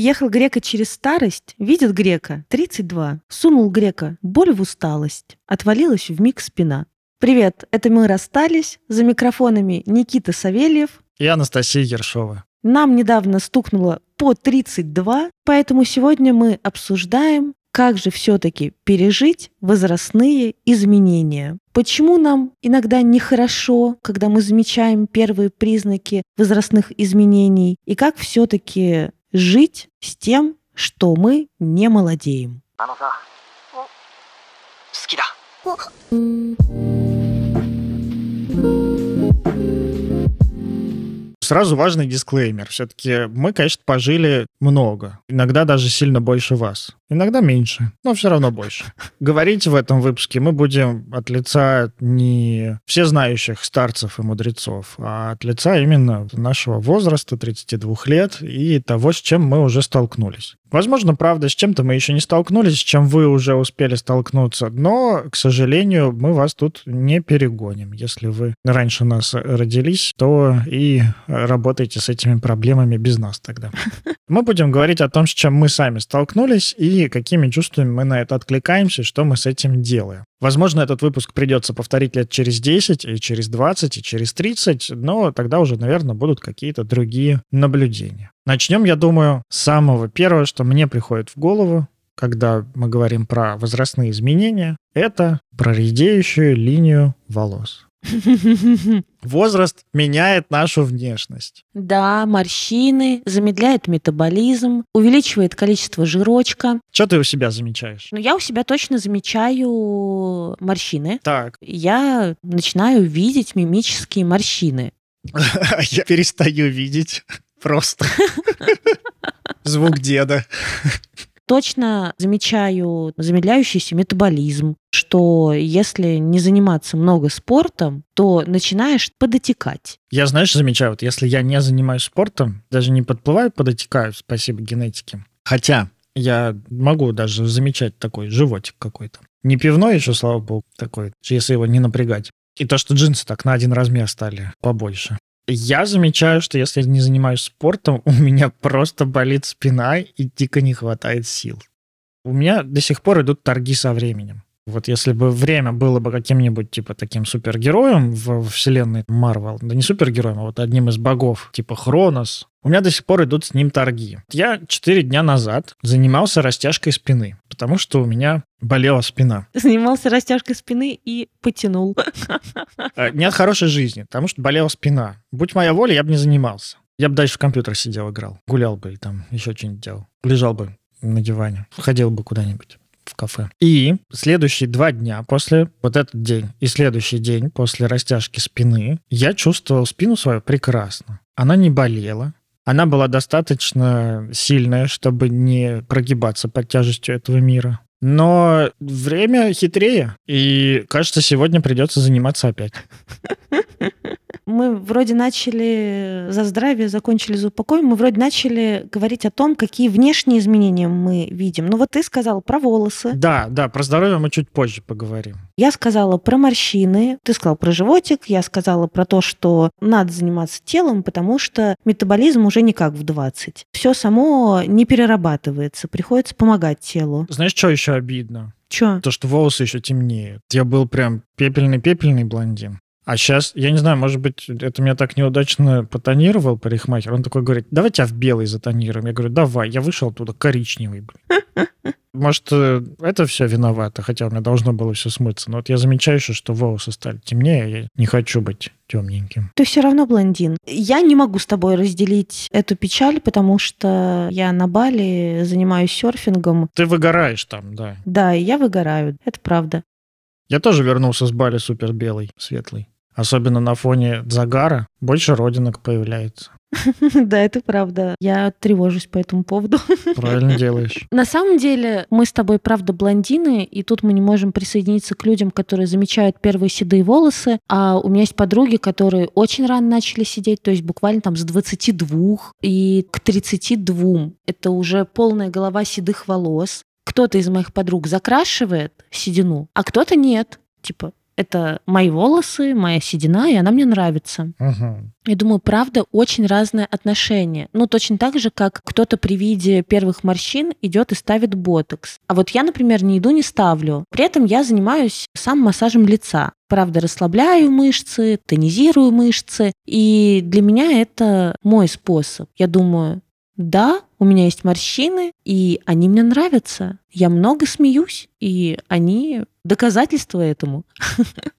Ехал грека через старость, видит грека, 32. Сунул грека, боль в усталость. Отвалилась вмиг спина. Привет, это мы расстались. За микрофонами Никита Савельев и Анастасия Ершова. Нам недавно стукнуло по 32, поэтому сегодня мы обсуждаем, как же все-таки пережить возрастные изменения. Почему нам иногда нехорошо, когда мы замечаем первые признаки возрастных изменений, и как все-таки жить с тем, что мы не молодеем. Сразу важный дисклеймер. Все-таки мы, конечно, пожили много. Иногда даже сильно больше вас. Иногда меньше, но все равно больше. Говорить в этом выпуске мы будем от лица не всезнающих старцев и мудрецов, а от лица именно нашего возраста, 32 лет, и того, с чем мы уже столкнулись. Возможно, правда, с чем-то мы еще не столкнулись, с чем вы уже успели столкнуться, но, к сожалению, мы вас тут не перегоним. Если вы раньше нас родились, то и работаете с этими проблемами без нас тогда. Мы будем говорить о том, с чем мы сами столкнулись, и какими чувствами мы на это откликаемся, что мы с этим делаем. Возможно, этот выпуск придется повторить лет через 10, и через 20, и через 30, но тогда уже, наверное, будут какие-то другие наблюдения. Начнем, я думаю, с самого первого, что мне приходит в голову, когда мы говорим про возрастные изменения, это про редеющую линию волос. Возраст меняет нашу внешность. Да, морщины, замедляет метаболизм, увеличивает количество жирочка. Что ты у себя замечаешь? Ну, я у себя точно замечаю морщины. Так. Я начинаю видеть мимические морщины. Я перестаю видеть просто звук деда. Точно замечаю замедляющийся метаболизм, что если не заниматься много спортом, то начинаешь подотекать. Я, знаешь, замечаю, вот если я не занимаюсь спортом, даже не подплываю, подотекаю, спасибо генетике. Хотя я могу даже замечать такой животик какой-то. Не пивной еще, слава богу, такой, если его не напрягать. И то, что джинсы так на один размер стали побольше. Я замечаю, что если я не занимаюсь спортом, у меня просто болит спина и дико не хватает сил. У меня до сих пор идут торги со временем. Вот если бы время было бы каким-нибудь типа таким супергероем во вселенной Марвел, да не супергероем, а вот одним из богов, типа Хронос, у меня до сих пор идут с ним торги. Я 4 дня назад занимался растяжкой спины, потому что у меня болела спина. Занимался растяжкой спины и потянул. Не от хорошей жизни, потому что болела спина. Будь моя воля, я бы не занимался. Я бы дальше в компьютер сидел, играл. Гулял бы или там еще что-нибудь делал. Лежал бы на диване. Ходил бы куда-нибудь в кафе. И следующие 2 дня после вот этот день и следующий день после растяжки спины я чувствовал спину свою прекрасно. Она не болела. Она была достаточно сильная, чтобы не прогибаться под тяжестью этого мира. Но время хитрее, и, кажется, сегодня придется заниматься опять. Мы вроде начали за здравие, закончили за упокой. Мы вроде начали говорить о том, какие внешние изменения мы видим. Ну вот ты сказала про волосы. Да, про здоровье мы чуть позже поговорим. Я сказала про морщины, ты сказал про животик, я сказала про то, что надо заниматься телом, потому что метаболизм уже не как в 20. Все само не перерабатывается, приходится помогать телу. Знаешь, что еще обидно? Что? То, что волосы еще темнеют. Я был прям пепельный-пепельный блондин. А сейчас, я не знаю, может быть, это меня так неудачно потонировал парикмахер. Он такой говорит, давай тебя в белый затонируем. Я говорю, давай. Я вышел оттуда коричневый. Может, это все виновато, хотя у меня должно было все смыться. Но вот я замечаю, что волосы стали темнее, я не хочу быть темненьким. Ты все равно блондин. Я не могу с тобой разделить эту печаль, потому что я на Бали занимаюсь серфингом. Ты выгораешь там, да. Да, я выгораю, это правда. Я тоже вернулся с Бали супербелый, светлый. Особенно на фоне загара больше родинок появляется. Да, это правда. Я тревожусь по этому поводу. Правильно делаешь. На самом деле мы с тобой, правда, блондины, и тут мы не можем присоединиться к людям, которые замечают первые седые волосы. А у меня есть подруги, которые очень рано начали седеть, то есть буквально там с 22 и к 32. Это уже полная голова седых волос. Кто-то из моих подруг закрашивает седину, а кто-то нет. Типа... это мои волосы, моя седина, и она мне нравится. Я думаю, правда, очень разное отношение. Ну, точно так же, как кто-то при виде первых морщин идет и ставит ботокс. А вот я, например, не иду, не ставлю. При этом я занимаюсь сам массажем лица. Правда, расслабляю мышцы, тонизирую мышцы. И для меня это мой способ. Я думаю, да, у меня есть морщины, и они мне нравятся. Я много смеюсь, и они доказательство этому,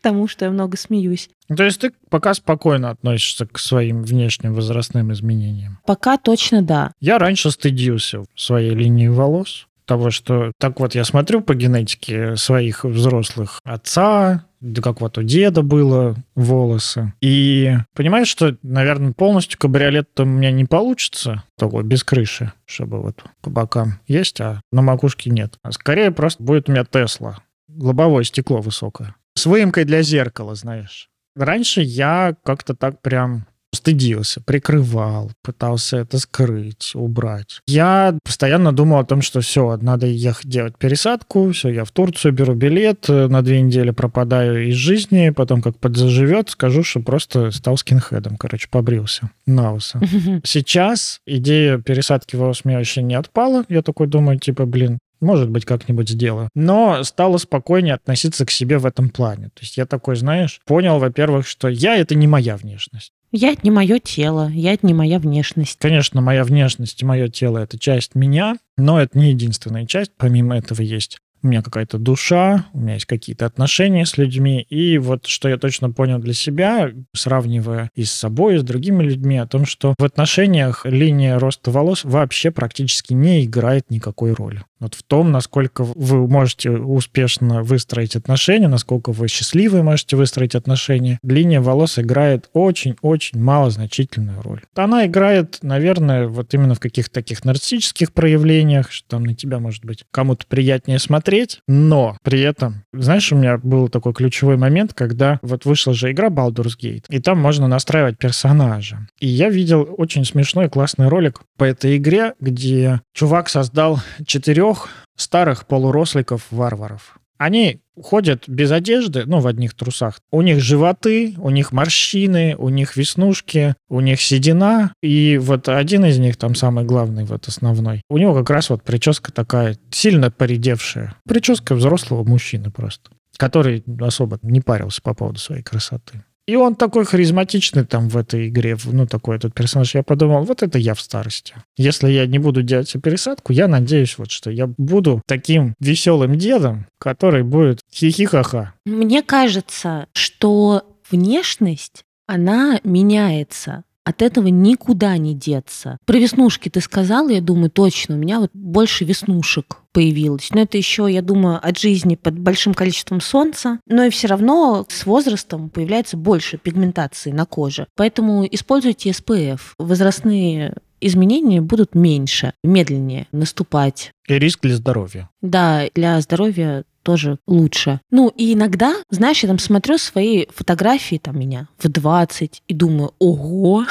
тому, что я много смеюсь. То есть ты пока спокойно относишься к своим внешним возрастным изменениям? Пока точно да. Я раньше стыдился своей линии волос, того, что так вот я смотрю по генетике своих взрослых отца, да как вот у деда было волосы. И понимаешь, что, наверное, полностью кабриолет-то у меня не получится, такой без крыши, чтобы вот по бокам есть, а на макушке нет. А скорее просто будет у меня Тесла, лобовое стекло высокое, с выемкой для зеркала, знаешь. Раньше я как-то так прям стыдился, прикрывал, пытался это скрыть, убрать. Я постоянно думал о том, что все, надо ехать делать пересадку, все, я в Турцию беру билет, на 2 недели пропадаю из жизни, потом как подзаживет, скажу, что просто стал скинхедом, короче, побрился на усы. Сейчас идея пересадки волос мне вообще не отпала, я такой думаю, типа, блин, может быть, как-нибудь сделаю. Но стало спокойнее относиться к себе в этом плане. То есть я такой, знаешь, понял, во-первых, что я — это не моя внешность. Я — это не мое тело, я — это не моя внешность. Конечно, моя внешность и мое тело — это часть меня, но это не единственная часть. Помимо этого есть у меня какая-то душа, у меня есть какие-то отношения с людьми. И вот что я точно понял для себя, сравнивая и с собой, и с другими людьми, о том, что в отношениях линия роста волос вообще практически не играет никакой роли. Вот в том, насколько вы можете успешно выстроить отношения, насколько вы счастливы можете выстроить отношения, линия волос играет очень-очень малозначительную роль. Она играет, наверное, вот именно в каких-то таких нарциссических проявлениях, что там на тебя, может быть, кому-то приятнее смотреть, но при этом, знаешь, у меня был такой ключевой момент, когда вот вышла же игра Baldur's Gate, и там можно настраивать персонажа. И я видел очень смешной, классный ролик по этой игре, где чувак создал 4 старых полуросликов-варваров. Они ходят без одежды, ну, в одних трусах. У них животы, у них морщины, у них веснушки, у них седина. И вот один из них, там самый главный, вот основной, у него как раз вот прическа такая сильно поредевшая. Прическа взрослого мужчины просто, который особо не парился по поводу своей красоты. И он такой харизматичный там в этой игре, ну, такой этот персонаж. Я подумал, вот это я в старости. Если я не буду делать пересадку, я надеюсь, вот что я буду таким веселым дедом, который будет хихихаха. Мне кажется, что внешность, она меняется. От этого никуда не деться. Про веснушки ты сказала, я думаю, точно, у меня вот больше веснушек появилось. Но это еще, я думаю, от жизни под большим количеством солнца. Но и все равно с возрастом появляется больше пигментации на коже. Поэтому используйте SPF. Возрастные изменения будут меньше, медленнее наступать. И риск для здоровья. Да, для здоровья тоже лучше. Ну, и иногда, знаешь, я там смотрю свои фотографии там меня в 20 и думаю, ого,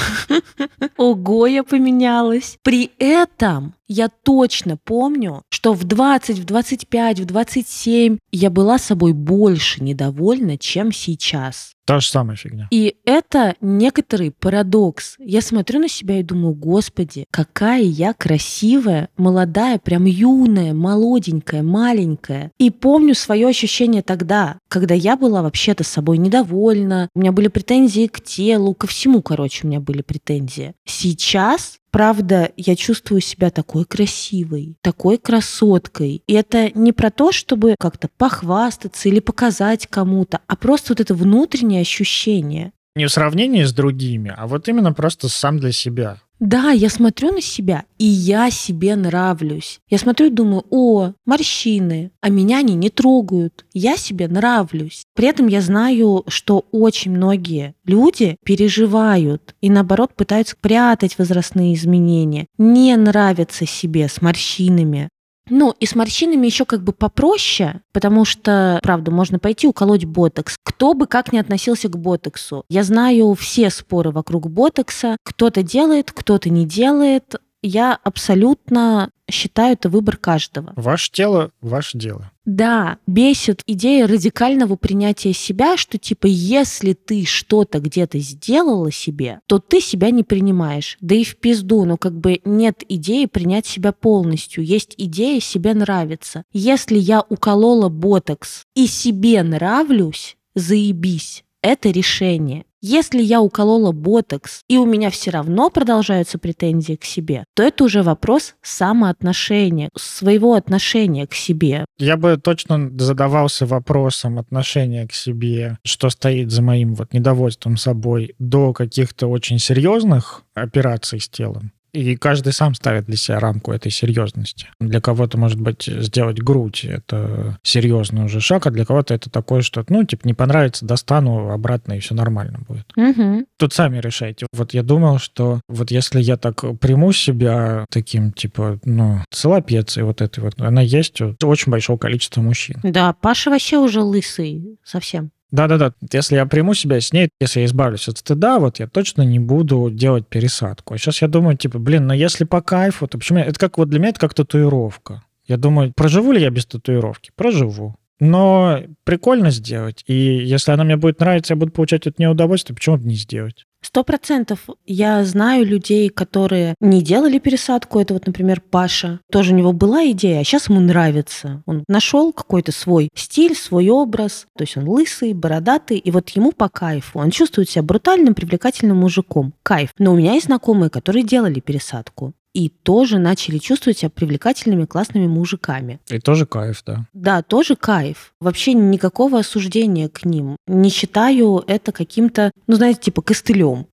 ого, я поменялась. При этом я точно помню, что в 20, в 25, в 27 я была собой больше недовольна, чем сейчас. Та же самая фигня. И это некоторый парадокс. Я смотрю на себя и думаю, господи, какая я красивая, молодая, прям юная, молоденькая, маленькая. И помню свое ощущение тогда, когда я была вообще-то собой недовольна. У меня были претензии к телу, ко всему, короче, у меня были претензии. Сейчас, правда, я чувствую себя такой красивой, такой красоткой. И это не про то, чтобы как-то похвастаться или показать кому-то, а просто вот это внутреннее ощущение. Не в сравнении с другими, а вот именно просто сам для себя. Да, я смотрю на себя, и я себе нравлюсь. Я смотрю и думаю, о, морщины, а меня они не трогают. Я себе нравлюсь. При этом я знаю, что очень многие люди переживают и, наоборот, пытаются прятать возрастные изменения, не нравятся себе с морщинами. Ну, и с морщинами еще как бы попроще, потому что, правда, можно пойти уколоть ботокс. Кто бы как ни относился к ботоксу. Я знаю все споры вокруг ботокса. Кто-то делает, кто-то не делает. Я абсолютно считаю, это выбор каждого. Ваше тело, ваше дело. Да, бесит идея радикального принятия себя, что типа если ты что-то где-то сделала себе, то ты себя не принимаешь. Да и в пизду, но как бы нет идеи принять себя полностью. Есть идея себе нравится. Если я уколола ботокс и себе нравлюсь, заебись, это решение. Если я уколола ботокс, и у меня все равно продолжаются претензии к себе, то это уже вопрос самоотношения, своего отношения к себе. Я бы точно задавался вопросом отношения к себе, что стоит за моим вот недовольством собой, до каких-то очень серьезных операций с телом. И каждый сам ставит для себя рамку этой серьезности. Для кого-то, может быть, сделать грудь — это серьезный уже шаг, а для кого-то это такое, что, ну, типа, не понравится, достану обратно, и все нормально будет. Угу. Тут сами решайте. Вот я думал, что вот если я так приму себя таким, типа, ну, целопецией вот этой вот, она есть у очень большого количества мужчин. Да, Паша вообще уже лысый совсем. Да-да-да, если я приму себя с ней, если я избавлюсь от стыда, вот я точно не буду делать пересадку. А сейчас я думаю, типа, блин, ну если по кайфу, то почему... Это как вот для меня это как татуировка. Я думаю, проживу ли я без татуировки? Проживу. Но прикольно сделать. И если она мне будет нравиться, я буду получать от нее удовольствие, почему бы не сделать? 100%. Я знаю людей, которые не делали пересадку. Это вот, например, Паша. Тоже у него была идея, а сейчас ему нравится. Он нашел какой-то свой стиль, свой образ. То есть он лысый, бородатый, и вот ему по кайфу. Он чувствует себя брутальным, привлекательным мужиком. Кайф. Но у меня есть знакомые, которые делали пересадку. И тоже начали чувствовать себя привлекательными, классными мужиками. И тоже кайф, да. Да, тоже кайф. Вообще никакого осуждения к ним. Не считаю это каким-то, ну, знаете, типа костылем.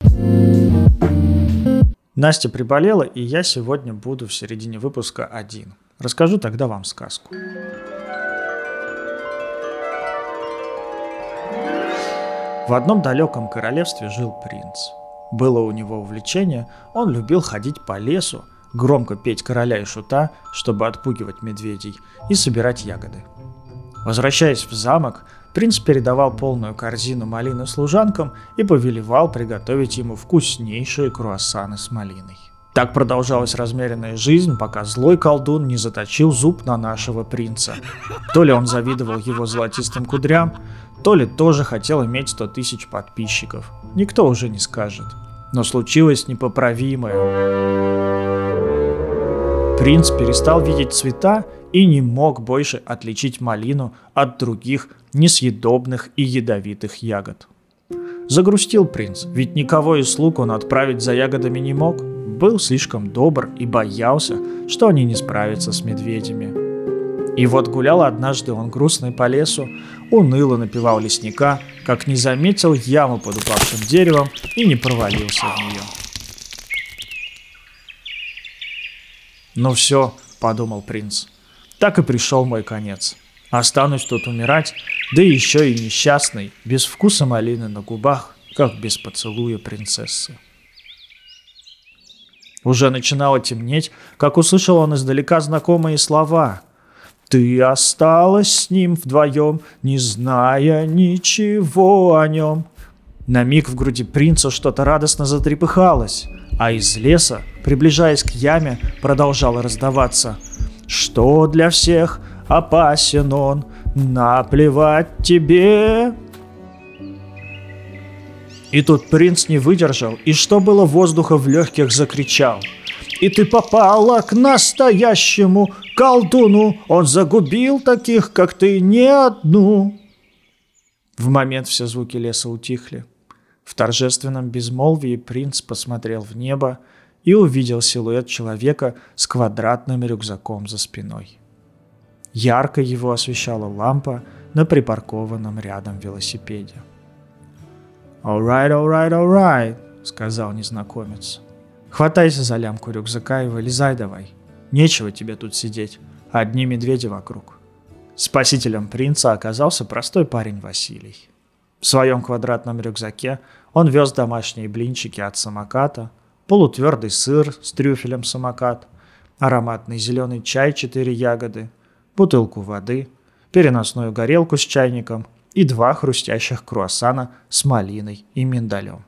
Настя приболела, и я сегодня буду в середине выпуска один. Расскажу тогда вам сказку. В одном далеком королевстве жил принц. Было у него увлечение, он любил ходить по лесу, громко петь короля и шута, чтобы отпугивать медведей, и собирать ягоды. Возвращаясь в замок, принц передавал полную корзину малины служанкам и повелевал приготовить ему вкуснейшие круассаны с малиной. Так продолжалась размеренная жизнь, пока злой колдун не заточил зуб на нашего принца. То ли он завидовал его золотистым кудрям, то ли тоже хотел иметь 100 000 подписчиков. Никто уже не скажет. Но случилось непоправимое. Принц перестал видеть цвета и не мог больше отличить малину от других несъедобных и ядовитых ягод. Загрустил принц, ведь никого из слуг он отправить за ягодами не мог. Был слишком добр и боялся, что они не справятся с медведями. И вот гулял однажды он грустный по лесу, уныло напевал лесника, как не заметил яму под упавшим деревом и не провалился в нее. «Ну все», — подумал принц, — «так и пришел мой конец. Останусь тут умирать, да еще и несчастный, без вкуса малины на губах, как без поцелуя принцессы». Уже начинало темнеть, как услышал он издалека знакомые слова. «Ты осталась с ним вдвоем, не зная ничего о нем». На миг в груди принца что-то радостно затрепыхалось, а из леса, приближаясь к яме, продолжало раздаваться. «Что для всех опасен он, наплевать тебе». И тут принц не выдержал, и что было воздуха в легких, закричал. «И ты попала к настоящему колдуну, он загубил таких, как ты, не одну». В момент все звуки леса утихли. В торжественном безмолвии принц посмотрел в небо и увидел силуэт человека с квадратным рюкзаком за спиной. Ярко его освещала лампа на припаркованном рядом велосипеде. «All right», — сказал незнакомец. «Хватайся за лямку рюкзака и вылезай давай. Нечего тебе тут сидеть. Одни медведи вокруг». Спасителем принца оказался простой парень Василий. В своем квадратном рюкзаке он вез домашние блинчики от самоката, полутвердый сыр с трюфелем самокат, ароматный зеленый чай 4 ягоды, бутылку воды, переносную горелку с чайником и 2 хрустящих круассана с малиной и миндалем.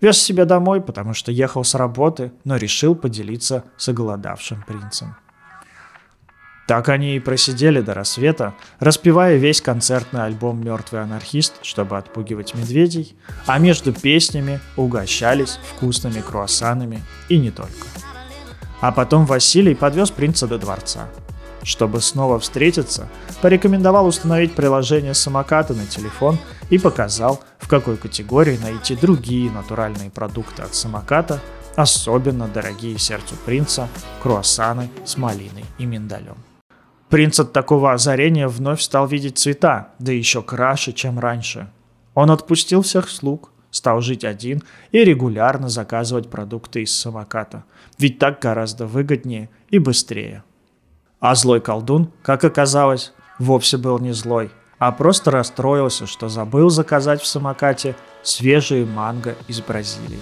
Вез себя домой, потому что ехал с работы, но решил поделиться с оголодавшим принцем. Так они и просидели до рассвета, распевая весь концертный альбом «Мертвый анархист», чтобы отпугивать медведей, а между песнями угощались вкусными круассанами и не только. А потом Василий подвез принца до дворца. Чтобы снова встретиться, порекомендовал установить приложение «Самоката» на телефон и показал, в какой категории найти другие натуральные продукты от «Самоката», особенно дорогие сердцу принца круассаны с малиной и миндалем. Принц от такого озарения вновь стал видеть цвета, да еще краше, чем раньше. Он отпустил всех слуг, стал жить один и регулярно заказывать продукты из «Самоката», ведь так гораздо выгоднее и быстрее. А злой колдун, как оказалось, вовсе был не злой, а просто расстроился, что забыл заказать в «Самокате» свежие манго из Бразилии.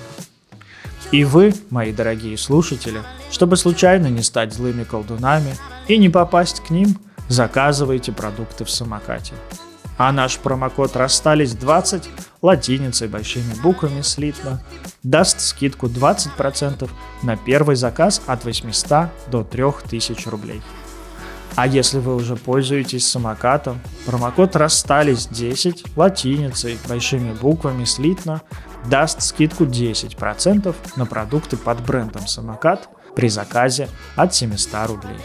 И вы, мои дорогие слушатели, чтобы случайно не стать злыми колдунами и не попасть к ним, заказывайте продукты в «Самокате». А наш промокод «Расстались 20» латиницей большими буквами слитно даст скидку 20% на первый заказ от 800 до 3000 рублей. А если вы уже пользуетесь «Самокатом», промокод «Расстались 10» латиницей большими буквами слитно даст скидку 10% на продукты под брендом «Самокат» при заказе от 700 рублей.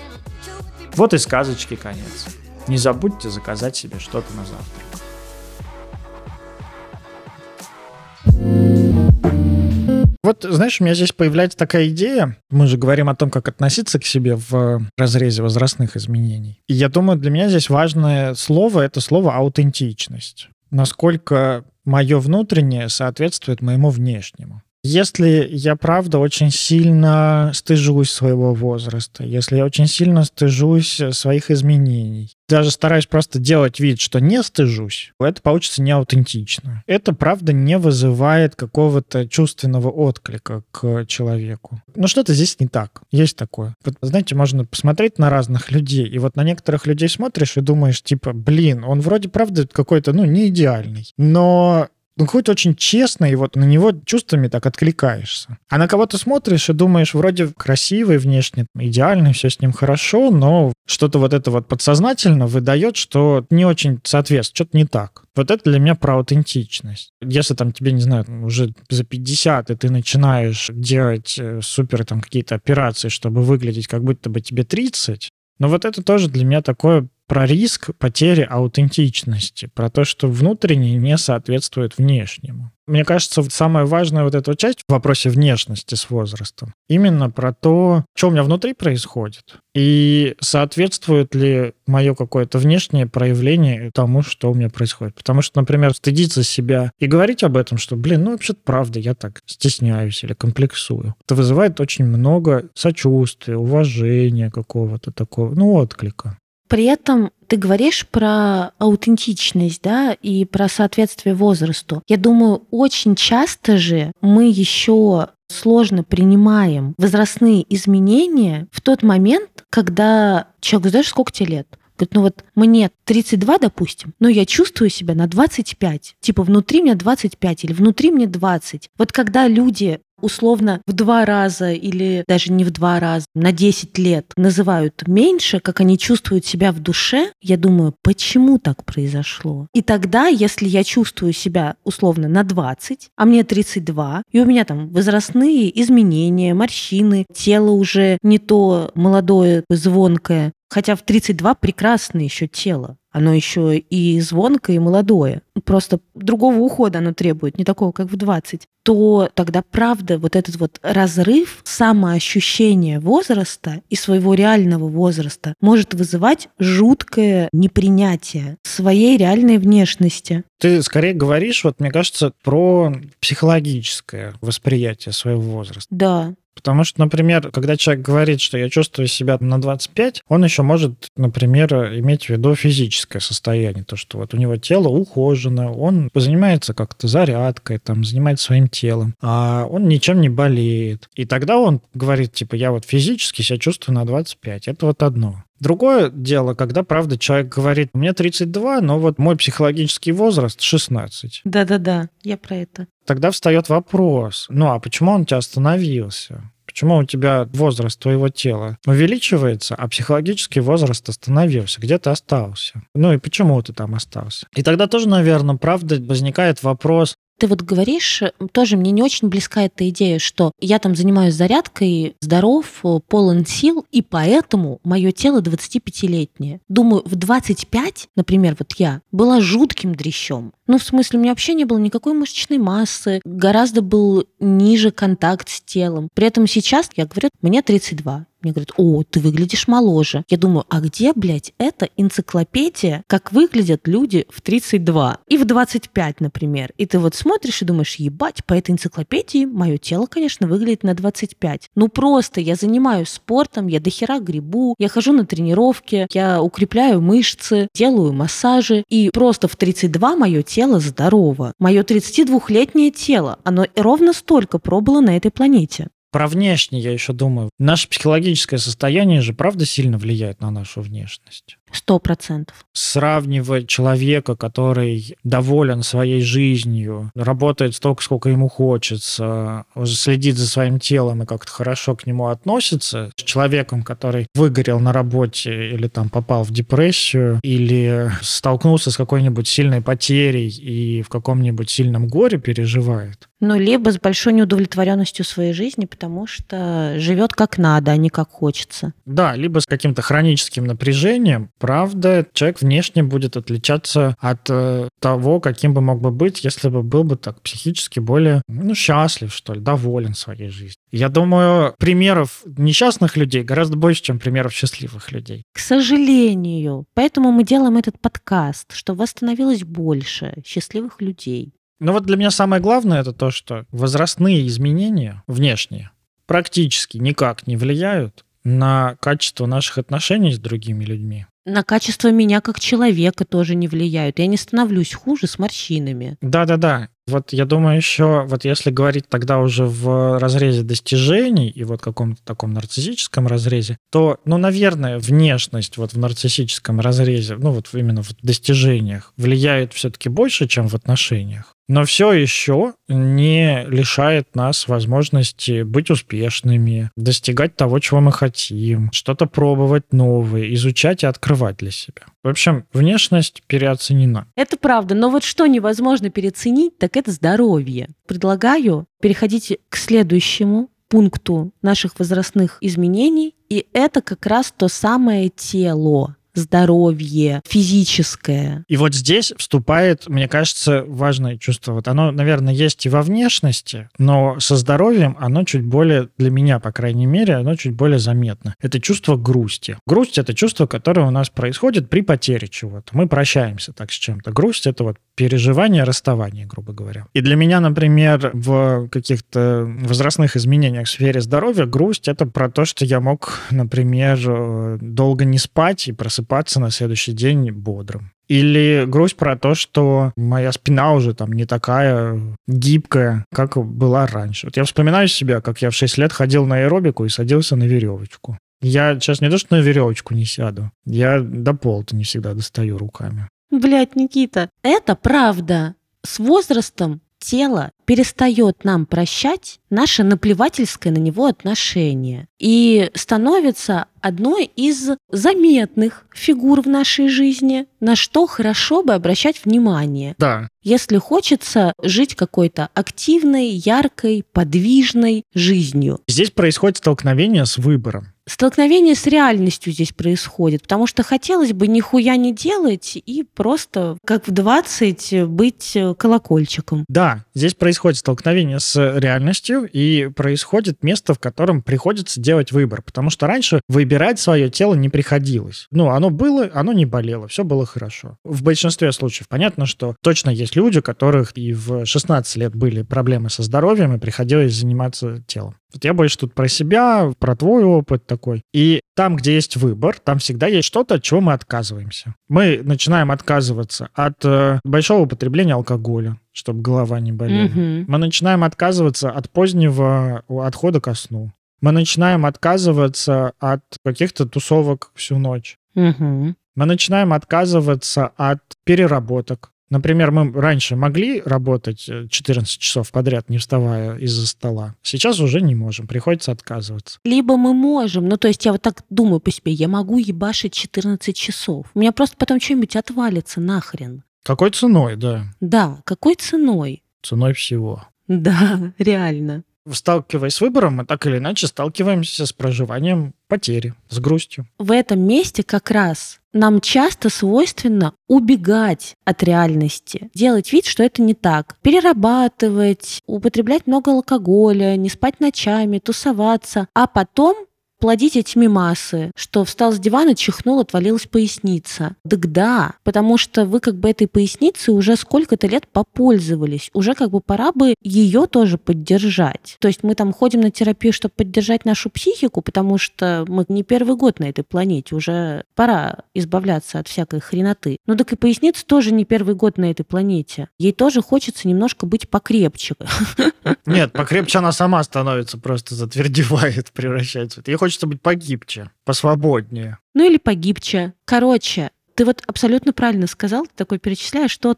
Вот и сказочки конец. Не забудьте заказать себе что-то на завтрак. Вот, знаешь, у меня здесь появляется такая идея. Мы же говорим о том, как относиться к себе в разрезе возрастных изменений. И я думаю, для меня здесь важное слово — это слово «аутентичность». Насколько мое внутреннее соответствует моему внешнему. Если я, правда, очень сильно стыжусь своего возраста, если я очень сильно стыжусь своих изменений, даже стараюсь просто делать вид, что не стыжусь, это получится неаутентично. Это, правда, не вызывает какого-то чувственного отклика к человеку. Но что-то здесь не так. Есть такое. Вот, знаете, можно посмотреть на разных людей, и вот на некоторых людей смотришь и думаешь, типа, блин, он вроде, правда, какой-то, не идеальный, но... Он какой-то очень честный, и вот на него чувствами так откликаешься. А на кого-то смотришь и думаешь, вроде красивый внешне, идеальный, все с ним хорошо, но что-то вот это вот подсознательно выдает, что не очень соответствует, что-то не так. Вот это для меня про аутентичность. Если там тебе, не знаю, уже за 50, и ты начинаешь делать супер там какие-то операции, чтобы выглядеть как будто бы тебе 30, но вот это тоже для меня такое про риск потери аутентичности, про то, что внутреннее не соответствует внешнему. Мне кажется, самая важная вот эта часть в вопросе внешности с возрастом именно про то, что у меня внутри происходит, и соответствует ли мое какое-то внешнее проявление тому, что у меня происходит. Потому что, например, стыдиться себя и говорить об этом, что, вообще-то правда, я так стесняюсь или комплексую. Это вызывает очень много сочувствия, уважения какого-то такого, отклика. При этом ты говоришь про аутентичность, да, и про соответствие возрасту. Я думаю, очень часто же мы еще сложно принимаем возрастные изменения в тот момент, когда человек, знаешь, сколько тебе лет? Говорит, мне 32, допустим, но я чувствую себя на 25. Типа внутри меня 25 или внутри мне 20. Вот когда люди... условно в 2 раза или даже не в 2 раза, на 10 лет называют меньше, как они чувствуют себя в душе, я думаю, почему так произошло? И тогда, если я чувствую себя условно на 20, а мне 32, и у меня там возрастные изменения, морщины, тело уже не то молодое, звонкое, хотя в 32 прекрасное еще тело. Оно еще и звонкое, и молодое. Просто другого ухода оно требует, не такого, как в 20. То тогда, правда, вот этот вот разрыв самоощущения возраста и своего реального возраста может вызывать жуткое непринятие своей реальной внешности. Ты скорее говоришь, мне кажется, про психологическое восприятие своего возраста. Да. Потому что, например, когда человек говорит, что я чувствую себя на 25, он еще может, например, иметь в виду физическое состояние, то, что у него тело ухожено, он занимается как-то зарядкой, занимается своим телом, а он ничем не болеет. И тогда он говорит, я физически себя чувствую на 25. Это одно. Другое дело, когда, правда, человек говорит, мне 32, но вот мой психологический возраст 16. Да-да-да, я про это. Тогда встает вопрос, ну а почему он у тебя остановился? Почему у тебя возраст твоего тела увеличивается, а психологический возраст остановился? Где ты остался? Ну и почему ты там остался? И тогда тоже, наверное, правда, возникает вопрос. Ты вот говоришь, тоже мне не очень близка эта идея, что я там занимаюсь зарядкой, здоров, полон сил, и поэтому мое тело 25-летнее. Думаю, в 25, например, вот я была жутким дрищом. Ну, в смысле, у меня вообще не было никакой мышечной массы, гораздо был ниже контакт с телом. При этом сейчас, я говорю, мне 32. Мне говорят, о, ты выглядишь моложе. Я думаю, а где, блядь, эта энциклопедия, как выглядят люди в 32 и в 25, например. И ты вот смотришь и думаешь, ебать, по этой энциклопедии мое тело, конечно, выглядит на 25. Ну просто я занимаюсь спортом, я дохера гребу, я хожу на тренировки, я укрепляю мышцы, делаю массажи. И просто в 32 мое тело здорово. Мое 32-летнее тело, оно ровно столько пробыло на этой планете. Про внешнее я еще думаю. Наше психологическое состояние же, правда, сильно влияет на нашу внешность. 100%. Сравнивать человека, который доволен своей жизнью, работает столько, сколько ему хочется, следит за своим телом и как-то хорошо к нему относится, с человеком, который выгорел на работе или там попал в депрессию, или столкнулся с какой-нибудь сильной потерей и в каком-нибудь сильном горе переживает. Ну, либо с большой неудовлетворенностью своей жизни, потому что живет как надо, а не как хочется. Да, либо с каким-то хроническим напряжением. Правда, человек внешне будет отличаться от того, каким бы мог бы быть, если бы был бы так психически более, ну, счастлив, что ли, доволен своей жизнью. Я думаю, примеров несчастных людей гораздо больше, чем примеров счастливых людей. К сожалению. Поэтому мы делаем этот подкаст, чтобы вас становилось больше счастливых людей. Но вот для меня самое главное это то, что возрастные изменения внешние практически никак не влияют на качество наших отношений с другими людьми. На качество меня как человека тоже не влияют. Я не становлюсь хуже с морщинами. Да-да-да. Вот я думаю еще, вот если говорить тогда уже в разрезе достижений и вот каком-то таком нарциссическом разрезе, то, ну, наверное, внешность вот в нарциссическом разрезе, ну, вот именно в достижениях влияет все-таки больше, чем в отношениях. Но все еще не лишает нас возможности быть успешными, достигать того, чего мы хотим, что-то пробовать новое, изучать и открывать для себя. В общем, внешность переоценена. Это правда, но вот что невозможно переоценить, так это здоровье. Предлагаю переходить к следующему пункту наших возрастных изменений, и это как раз то самое тело. Здоровье, физическое. И вот здесь вступает, мне кажется, важное чувство. Вот оно, наверное, есть и во внешности, но со здоровьем оно чуть более, для меня, по крайней мере, оно чуть более заметно. Это чувство грусти. Грусть — это чувство, которое у нас происходит при потере чего-то. Мы прощаемся так с чем-то. Грусть — это вот переживание расставания, грубо говоря. И для меня, например, в каких-то возрастных изменениях в сфере здоровья грусть — это про то, что я мог, например, долго не спать и просыпаться на следующий день бодрым. Или грусть про то, что моя спина уже там не такая гибкая, как была раньше. Вот я вспоминаю себя, как я в 6 лет ходил на аэробику и садился на веревочку. Я сейчас не то, что на веревочку не сяду, я до пола-то не всегда достаю руками. Блядь, Никита, это правда. С возрастом тело перестает нам прощать наше наплевательское на него отношение и становится одной из заметных фигур в нашей жизни, на что хорошо бы обращать внимание. Да. Если хочется жить какой-то активной, яркой, подвижной жизнью. Здесь происходит столкновение с выбором. Столкновение с реальностью здесь происходит, потому что хотелось бы нихуя не делать и просто, как в 20, быть колокольчиком. Да, здесь происходит столкновение с реальностью и происходит место, в котором приходится делать выбор, потому что раньше выбирать свое тело не приходилось. Ну, оно было, оно не болело, все было хорошо. В большинстве случаев понятно, что точно есть люди, у которых и в 16 лет были проблемы со здоровьем и приходилось заниматься телом. Вот я больше тут про себя, про твой опыт такой. И там, где есть выбор, там всегда есть что-то, от чего мы отказываемся. Мы начинаем отказываться от большого употребления алкоголя, чтобы голова не болела. Мы начинаем отказываться от позднего отхода ко сну. мы начинаем отказываться от каких-то тусовок всю ночь. Угу. Мы начинаем отказываться от переработок. Например, мы раньше могли работать 14 часов подряд, не вставая из-за стола. Сейчас уже не можем, приходится отказываться. Либо мы можем, ну то есть я вот так думаю по себе, я могу ебашить 14 часов. У меня просто потом что-нибудь отвалится нахрен. Какой ценой, да. Да, какой ценой? Ценой всего. Да, реально. Сталкиваясь с выбором, мы так или иначе сталкиваемся с проживанием потери, с грустью. В этом месте как раз нам часто свойственно убегать от реальности, делать вид, что это не так, перерабатывать, употреблять много алкоголя, не спать ночами, тусоваться, а потом плодить эти мемасы, что встал с дивана, чихнул, отвалилась поясница. Так да, потому что вы как бы этой поясницей уже сколько-то лет попользовались, уже как бы пора бы ее тоже поддержать. То есть мы там ходим на терапию, чтобы поддержать нашу психику, потому что мы не первый год на этой планете, уже пора избавляться от всякой хреноты. Ну так и поясница тоже не первый год на этой планете. Ей тоже хочется немножко быть покрепче. Нет, покрепче она сама становится, просто затвердевает, превращается. Ей хочется быть погибче, посвободнее. Ну или погибче. Короче, ты вот абсолютно правильно сказал, ты такой перечисляешь то.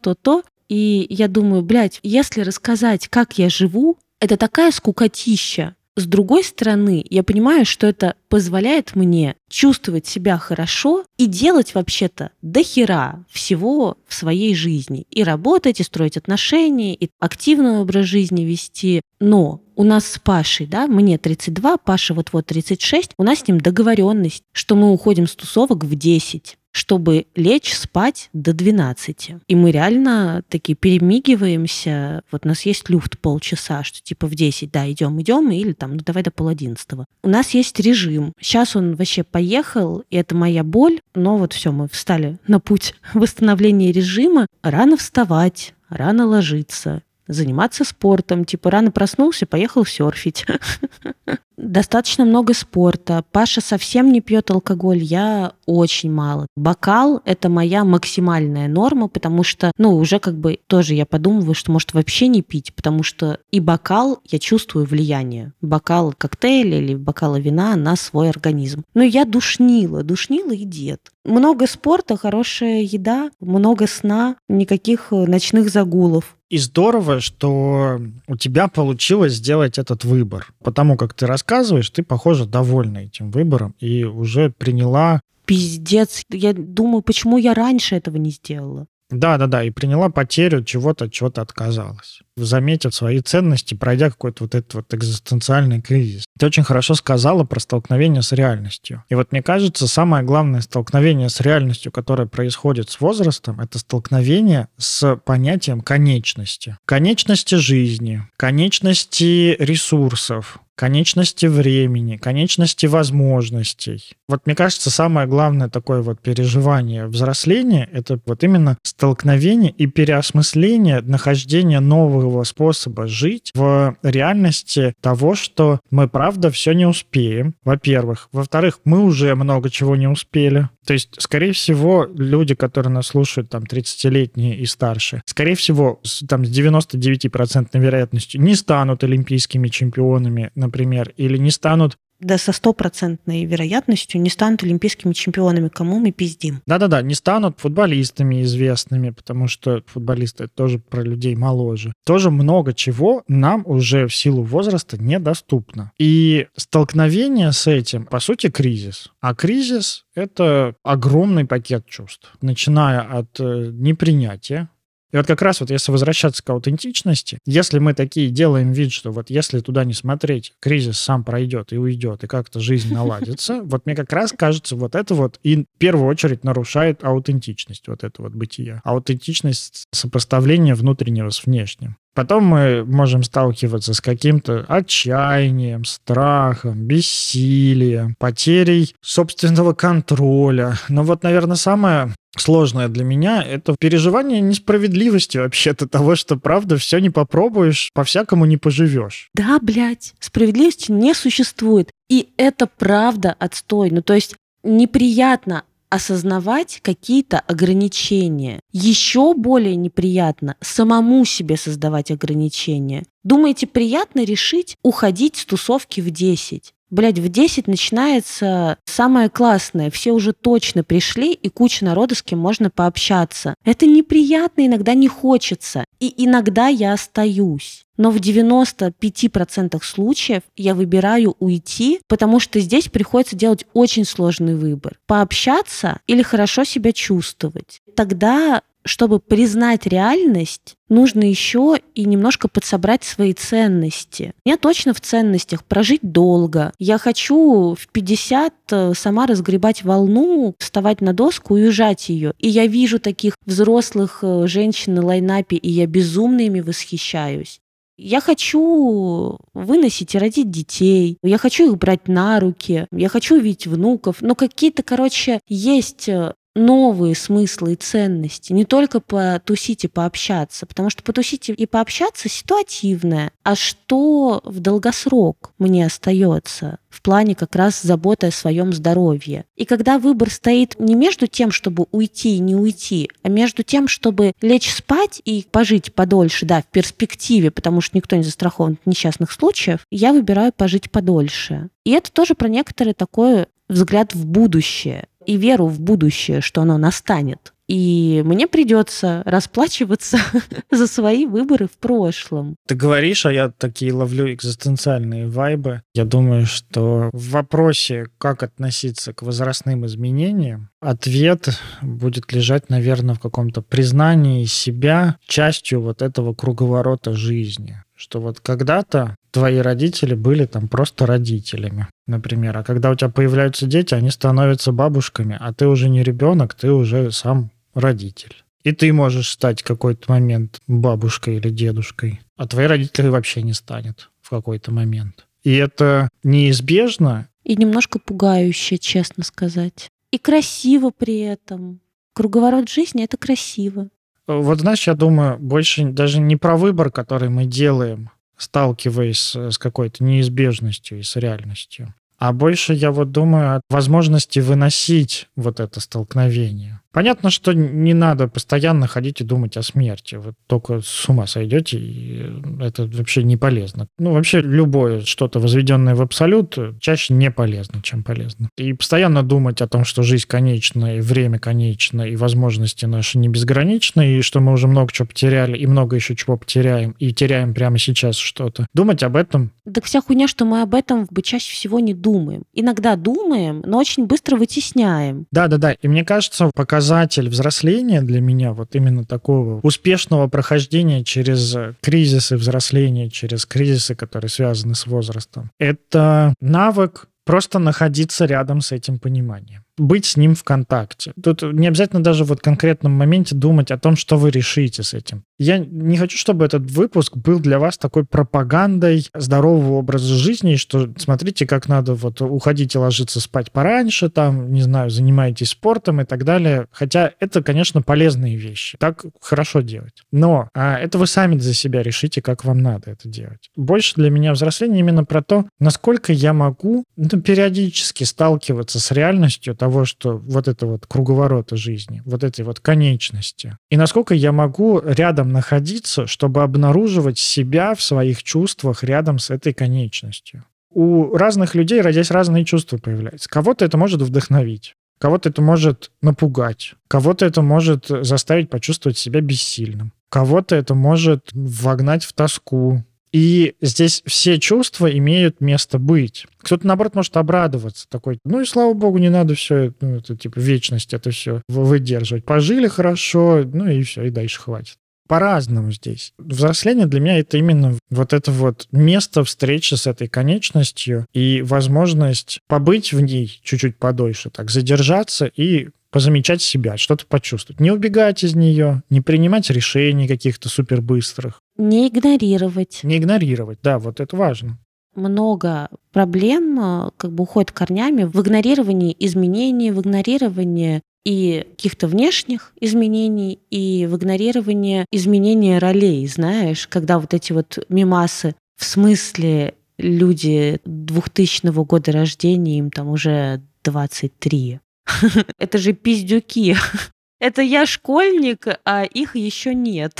И я думаю, блядь, если рассказать, как я живу, это такая скукотища. С другой стороны, я понимаю, что это позволяет мне чувствовать себя хорошо и делать вообще-то дохера всего в своей жизни. И работать, и строить отношения, и активный образ жизни вести. Но у нас с Пашей, да, мне 32, Паша вот-вот 36, у нас с ним договоренность, что мы уходим с тусовок в 10, чтобы лечь спать до 12. И мы реально таки перемигиваемся. Вот у нас есть люфт полчаса, что типа в 10, да, идем, или там, ну давай до пол 11. У нас есть режим. Сейчас он вообще поехал, и это моя боль, но вот все, мы встали на путь восстановления режима. Рано вставать, рано ложиться, заниматься спортом. Типа рано проснулся, поехал серфить. Достаточно много спорта. Паша совсем не пьет алкоголь, я очень мало. Бокал – это моя максимальная норма, потому что, уже как бы тоже я подумываю, что может вообще не пить, потому что и бокал, я чувствую влияние. Бокал коктейля или бокала вина на свой организм. Но я душнила и дед. Много спорта, хорошая еда, много сна, никаких ночных загулов. И здорово, что у тебя получилось сделать этот выбор. Потому как ты рассказываешь, ты, похоже, довольна этим выбором и уже приняла... Пиздец, я думаю, почему я раньше этого не сделала? Да, и приняла потерю чего-то, от чего-то отказалась. Заметив свои ценности, пройдя какой-то вот этот вот экзистенциальный кризис. Ты очень хорошо сказала про столкновение с реальностью. И вот мне кажется, самое главное столкновение с реальностью, которое происходит с возрастом, это столкновение с понятием конечности. Конечности жизни, конечности ресурсов, конечности времени, конечности возможностей. Вот мне кажется, самое главное такое вот переживание взросления — это вот именно столкновение и переосмысление нахождения нового способа жить в реальности того, что мы, правда, все не успеем, во-первых. Во-вторых, мы уже много чего не успели. То есть, скорее всего, люди, которые нас слушают, там, 30-летние и старше, скорее всего, с 99% вероятностью не станут олимпийскими чемпионами, например, или не станут... Да, со 100% вероятностью не станут олимпийскими чемпионами. Кому мы пиздим? Да, не станут футболистами известными, потому что футболисты — это тоже про людей моложе. Тоже много чего нам уже в силу возраста недоступно. И столкновение с этим, по сути, кризис. А кризис — это огромный пакет чувств, начиная от непринятия. И вот как раз вот если возвращаться к аутентичности, если мы такие делаем вид, что вот если туда не смотреть, кризис сам пройдет и уйдет, и как-то жизнь наладится, вот мне как раз кажется, вот это вот и в первую очередь нарушает аутентичность вот этого вот бытия. Аутентичность сопоставления внутреннего с внешним. Потом мы можем сталкиваться с каким-то отчаянием, страхом, бессилием, потерей собственного контроля. Но вот, наверное, самое сложное для меня — это переживание несправедливости вообще-то, того, что, правда, все не попробуешь, по-всякому не поживешь. Да, блядь, справедливости не существует. И это правда отстой. То есть неприятно осознавать какие-то ограничения. Еще более неприятно самому себе создавать ограничения. Думаете, приятно решить уходить с тусовки в 10? Блядь, в 10 начинается самое классное. Все уже точно пришли, и куча народу, с кем можно пообщаться. Это неприятно, иногда не хочется. И иногда я остаюсь. Но в 95% случаев я выбираю уйти, потому что здесь приходится делать очень сложный выбор. Пообщаться или хорошо себя чувствовать. Тогда, чтобы признать реальность, нужно еще и немножко подсобрать свои ценности. Я точно в ценностях прожить долго. Я хочу в 50 сама разгребать волну, вставать на доску и уезжать ее. И я вижу таких взрослых женщин на лайнапе, и я безумно ими восхищаюсь. Я хочу выносить и родить детей, я хочу их брать на руки, я хочу видеть внуков. Но какие-то, есть новые смыслы и ценности, не только потусить и пообщаться, потому что потусить и пообщаться ситуативное, а что в долгосрок мне остается в плане как раз заботы о своем здоровье. И когда выбор стоит не между тем, чтобы уйти и не уйти, а между тем, чтобы лечь спать и пожить подольше, да, в перспективе, потому что никто не застрахован от несчастных случаев, я выбираю пожить подольше. И это тоже про некоторый такой взгляд в будущее и веру в будущее, что оно настанет. И мне придется расплачиваться за свои выборы в прошлом. Ты говоришь, а я такие ловлю экзистенциальные вайбы. Я думаю, что в вопросе, как относиться к возрастным изменениям, ответ будет лежать, наверное, в каком-то признании себя частью вот этого круговорота жизни. Что вот когда-то твои родители были там просто родителями, например. А когда у тебя появляются дети, они становятся бабушками, а ты уже не ребенок, ты уже сам родитель. И ты можешь стать в какой-то момент бабушкой или дедушкой, а твои родители вообще не станет в какой-то момент. И это неизбежно. И немножко пугающе, честно сказать. И красиво при этом. Круговорот жизни — это красиво. Вот, знаешь, я думаю, больше даже не про выбор, который мы делаем, сталкиваясь с какой-то неизбежностью и с реальностью. А больше я вот думаю о возможности выносить вот это столкновение. Понятно, что не надо постоянно ходить и думать о смерти. Вы только с ума сойдете, и это вообще не полезно. Ну, вообще любое что-то, возведенное в абсолют, чаще не полезно, чем полезно. И постоянно думать о том, что жизнь конечна, и время конечно, и возможности наши не безграничны, и что мы уже много чего потеряли, и много еще чего потеряем, и теряем прямо сейчас что-то. Думать об этом... Так вся хуйня, что мы об этом чаще всего не думаем. Иногда думаем, но очень быстро вытесняем. Да. И мне кажется, показатель взросления для меня вот именно такого успешного прохождения через кризисы взросления, через кризисы, которые связаны с возрастом, это навык просто находиться рядом с этим пониманием. Быть с ним в контакте. Тут не обязательно даже в конкретном моменте думать о том, что вы решите с этим. Я не хочу, чтобы этот выпуск был для вас такой пропагандой здорового образа жизни, что смотрите, как надо уходить и ложиться спать пораньше, занимайтесь спортом и так далее. Хотя это, конечно, полезные вещи. Так хорошо делать. Но это вы сами за себя решите, как вам надо это делать. Больше для меня взросление именно про то, насколько я могу периодически сталкиваться с реальностью того, что вот это круговорота жизни, этой конечности. И насколько я могу рядом находиться, чтобы обнаруживать себя в своих чувствах рядом с этой конечностью. У разных людей, родясь, разные чувства появляются. Кого-то это может вдохновить, кого-то это может напугать, кого-то это может заставить почувствовать себя бессильным, кого-то это может вогнать в тоску. И здесь все чувства имеют место быть. Кто-то, наоборот, может обрадоваться. Такой, ну и слава богу, не надо все, вечность это все выдерживать. Пожили хорошо, и все, и дальше хватит. По-разному здесь. Взросление для меня — это именно это место встречи с этой конечностью и возможность побыть в ней чуть-чуть подольше, задержаться и позамечать себя, что-то почувствовать. Не убегать из нее, не принимать решений каких-то супербыстрых. Не игнорировать. Не игнорировать, да, это важно. Много проблем уходит корнями в игнорировании изменений, в игнорировании и каких-то внешних изменений, и в игнорировании изменения ролей, знаешь, когда эти мемасы, в смысле люди 2000 года рождения, им уже 23. Это же пиздюки. Это я школьник, а их еще нет.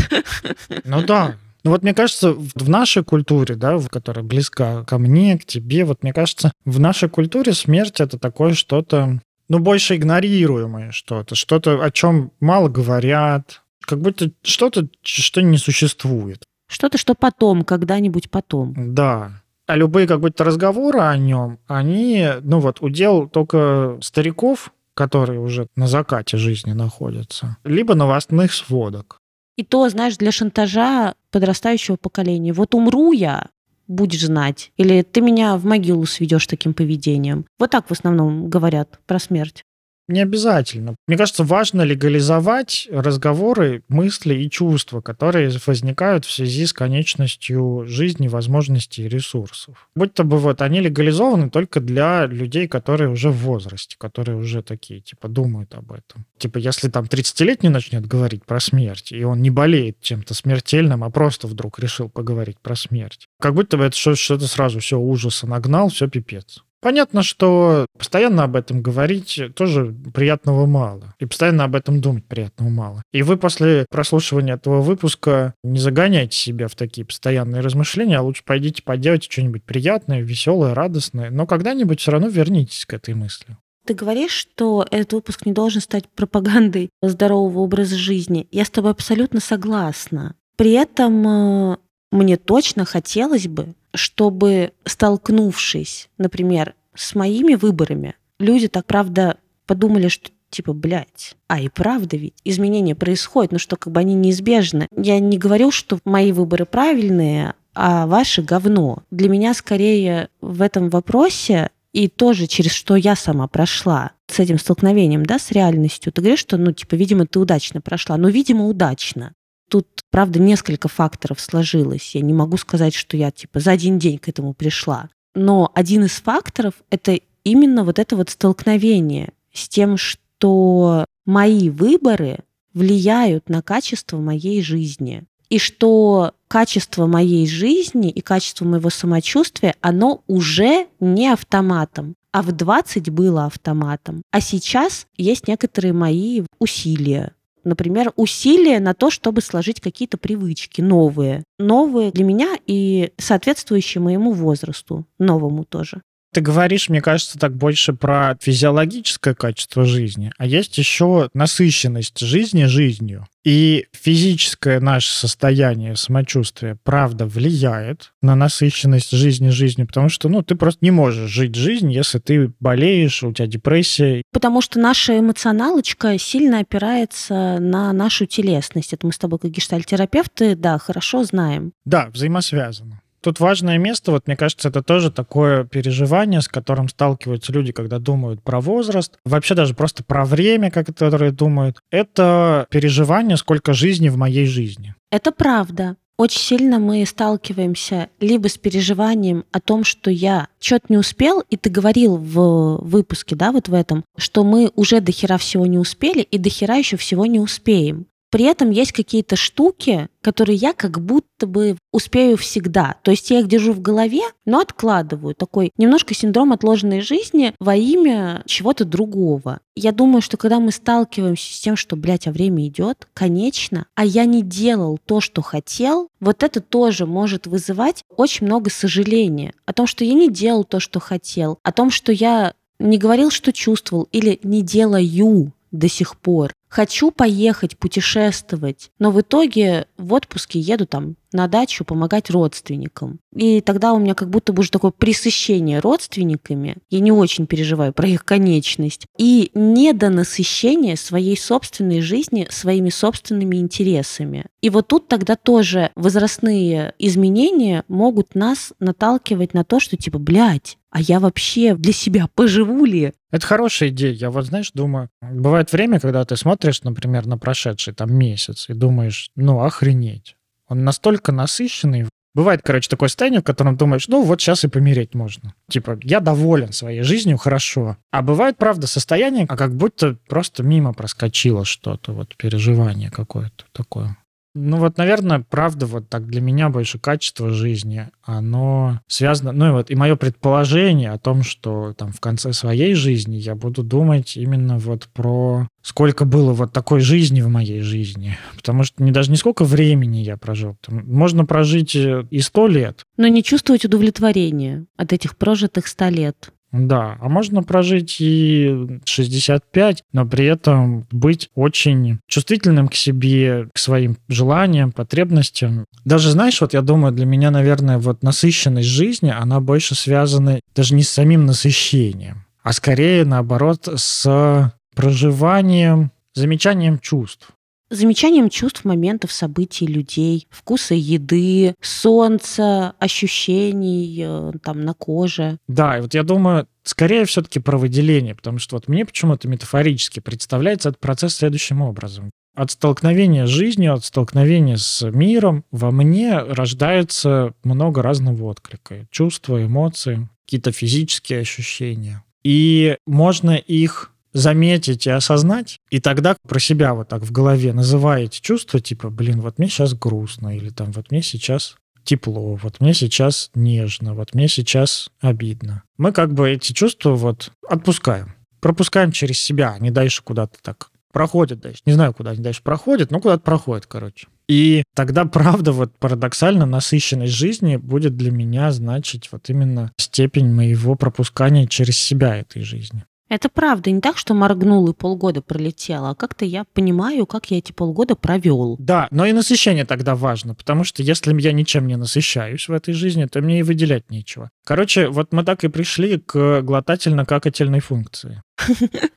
Ну да. Ну вот мне кажется, в нашей культуре, да, которая близка ко мне, к тебе, вот мне кажется, в нашей культуре смерть — это такое что-то, ну, больше игнорируемое что-то, о чем мало говорят, как будто что-то, что не существует. Что-то, что потом, когда-нибудь потом. Да. А любые как будто разговоры о нем, они, ну вот, удел только стариков, которые уже на закате жизни находятся, либо новостных сводок. И то, знаешь, для шантажа подрастающего поколения. Вот умру я, будешь знать, или ты меня в могилу сведешь таким поведением. Вот так в основном говорят про смерть. Не обязательно. Мне кажется, важно легализовать разговоры, мысли и чувства, которые возникают в связи с конечностью жизни, возможностей и ресурсов. Будь-то бы вот они легализованы только для людей, которые уже в возрасте, которые уже такие, типа, думают об этом. Типа, если там 30-летний начнет говорить про смерть, и он не болеет чем-то смертельным, а просто вдруг решил поговорить про смерть. Как будто бы это что-то сразу все ужаса нагнал, все пипец. Понятно, что постоянно об этом говорить тоже приятного мало. И постоянно об этом думать приятного мало. И вы после прослушивания этого выпуска не загоняйте себя в такие постоянные размышления, а лучше пойдите поделайте что-нибудь приятное, веселое, радостное. Но когда-нибудь все равно вернитесь к этой мысли. Ты говоришь, что этот выпуск не должен стать пропагандой здорового образа жизни. Я с тобой абсолютно согласна. При этом мне точно хотелось бы, чтобы, столкнувшись, например, с моими выборами, люди так, правда, подумали, что типа, блядь, а и правда ведь изменения происходят, ну что, как бы они неизбежны. Я не говорю, что мои выборы правильные, а ваши говно. Для меня, скорее, в этом вопросе и тоже через что я сама прошла с этим столкновением, да, с реальностью. Ты говоришь, что, ну, типа, видимо, ты удачно прошла. Ну, видимо, удачно. Тут, правда, несколько факторов сложилось. Я не могу сказать, что я, типа, за один день к этому пришла. Но один из факторов — это именно вот это вот столкновение с тем, что мои выборы влияют на качество моей жизни. И что качество моей жизни и качество моего самочувствия, оно уже не автоматом. А в 20 было автоматом. А сейчас есть некоторые мои усилия. Например, усилия на то, чтобы сложить какие-то привычки новые. Новые для меня и соответствующие моему возрасту, новому тоже. Ты говоришь, мне кажется, так больше про физиологическое качество жизни, а есть еще насыщенность жизни жизнью. И физическое наше состояние, самочувствие, правда, влияет на насыщенность жизни жизнью, потому что, ну, ты просто не можешь жить жизнь, если ты болеешь, у тебя депрессия. Потому что наша эмоционалочка сильно опирается на нашу телесность. Это мы с тобой, как гештальтерапевты, да, хорошо знаем. Да, взаимосвязано. Тут важное место, вот мне кажется, это тоже такое переживание, с которым сталкиваются люди, когда думают про возраст, вообще даже просто про время, которые думают. Это переживание, сколько жизни в моей жизни. Это правда. Очень сильно мы сталкиваемся либо с переживанием о том, что я что-то не успел, и ты говорил в выпуске, да, вот в этом, что мы уже дохера всего не успели и дохера еще всего не успеем. При этом есть какие-то штуки, которые я как будто бы успею всегда. То есть я их держу в голове, но откладываю. Такой немножко синдром отложенной жизни во имя чего-то другого. Я думаю, что когда мы сталкиваемся с тем, что, блядь, а время идет, конечно, а я не делал то, что хотел, вот это тоже может вызывать очень много сожаления о том, что я не делал то, что хотел, о том, что я не говорил, что чувствовал, или не делаю до сих пор. Хочу поехать, путешествовать, но в итоге в отпуске еду там на дачу помогать родственникам. И тогда у меня как будто бы уже такое пресыщение родственниками. Я не очень переживаю про их конечность. И недонасыщение своей собственной жизни своими собственными интересами. И вот тут тогда тоже возрастные изменения могут нас наталкивать на то, что типа, блядь, а я вообще для себя поживу ли? Это хорошая идея. Я вот, знаешь, думаю, бывает время, когда ты смотришь, например, на прошедший там месяц и думаешь, ну, охренеть. Он настолько насыщенный. Бывает, короче, такое состояние, в котором думаешь, ну, вот сейчас и помереть можно. Типа, я доволен своей жизнью, хорошо. А бывает, правда, состояние, как будто просто мимо проскочило что-то, вот переживание какое-то такое. Ну вот, наверное, правда, вот так для меня больше качество жизни, оно связано... Ну и вот, и мое предположение о том, что там в конце своей жизни я буду думать именно вот про сколько было вот такой жизни в моей жизни. Потому что даже не сколько времени я прожил. Можно прожить и 100 лет. Но не чувствовать удовлетворения от этих прожитых 100 лет. Да, а можно прожить и 65, но при этом быть очень чувствительным к себе, к своим желаниям, потребностям. Даже, знаешь, вот я думаю, для меня, наверное, вот насыщенность жизни, она больше связана даже не с самим насыщением, а скорее, наоборот, с проживанием, замечанием чувств. Замечанием чувств, моментов, событий, людей, вкуса еды, солнца, ощущений там на коже. Да, и вот я думаю, скорее все-таки про выделение, потому что вот мне почему-то метафорически представляется этот процесс следующим образом. От столкновения с жизнью, от столкновения с миром во мне рождается много разного отклика. Чувства, эмоции, какие-то физические ощущения. И можно их... заметить и осознать, и тогда про себя вот так в голове называете чувства, типа, блин, вот мне сейчас грустно, или там вот мне сейчас тепло, вот мне сейчас нежно, вот мне сейчас обидно. Мы как бы эти чувства вот отпускаем, пропускаем через себя, они дальше куда-то так проходят дальше. Не знаю, куда они дальше проходят, но куда-то проходят, короче. И тогда, правда, вот парадоксально насыщенность жизни будет для меня значить вот именно степень моего пропускания через себя этой жизни. Это правда, не так, что моргнул и полгода пролетело, а как-то я понимаю, как я эти полгода провел. Да, но и насыщение тогда важно, потому что если я ничем не насыщаюсь в этой жизни, то мне и выделять нечего. Короче, вот мы так и пришли к глотательно-какательной функции.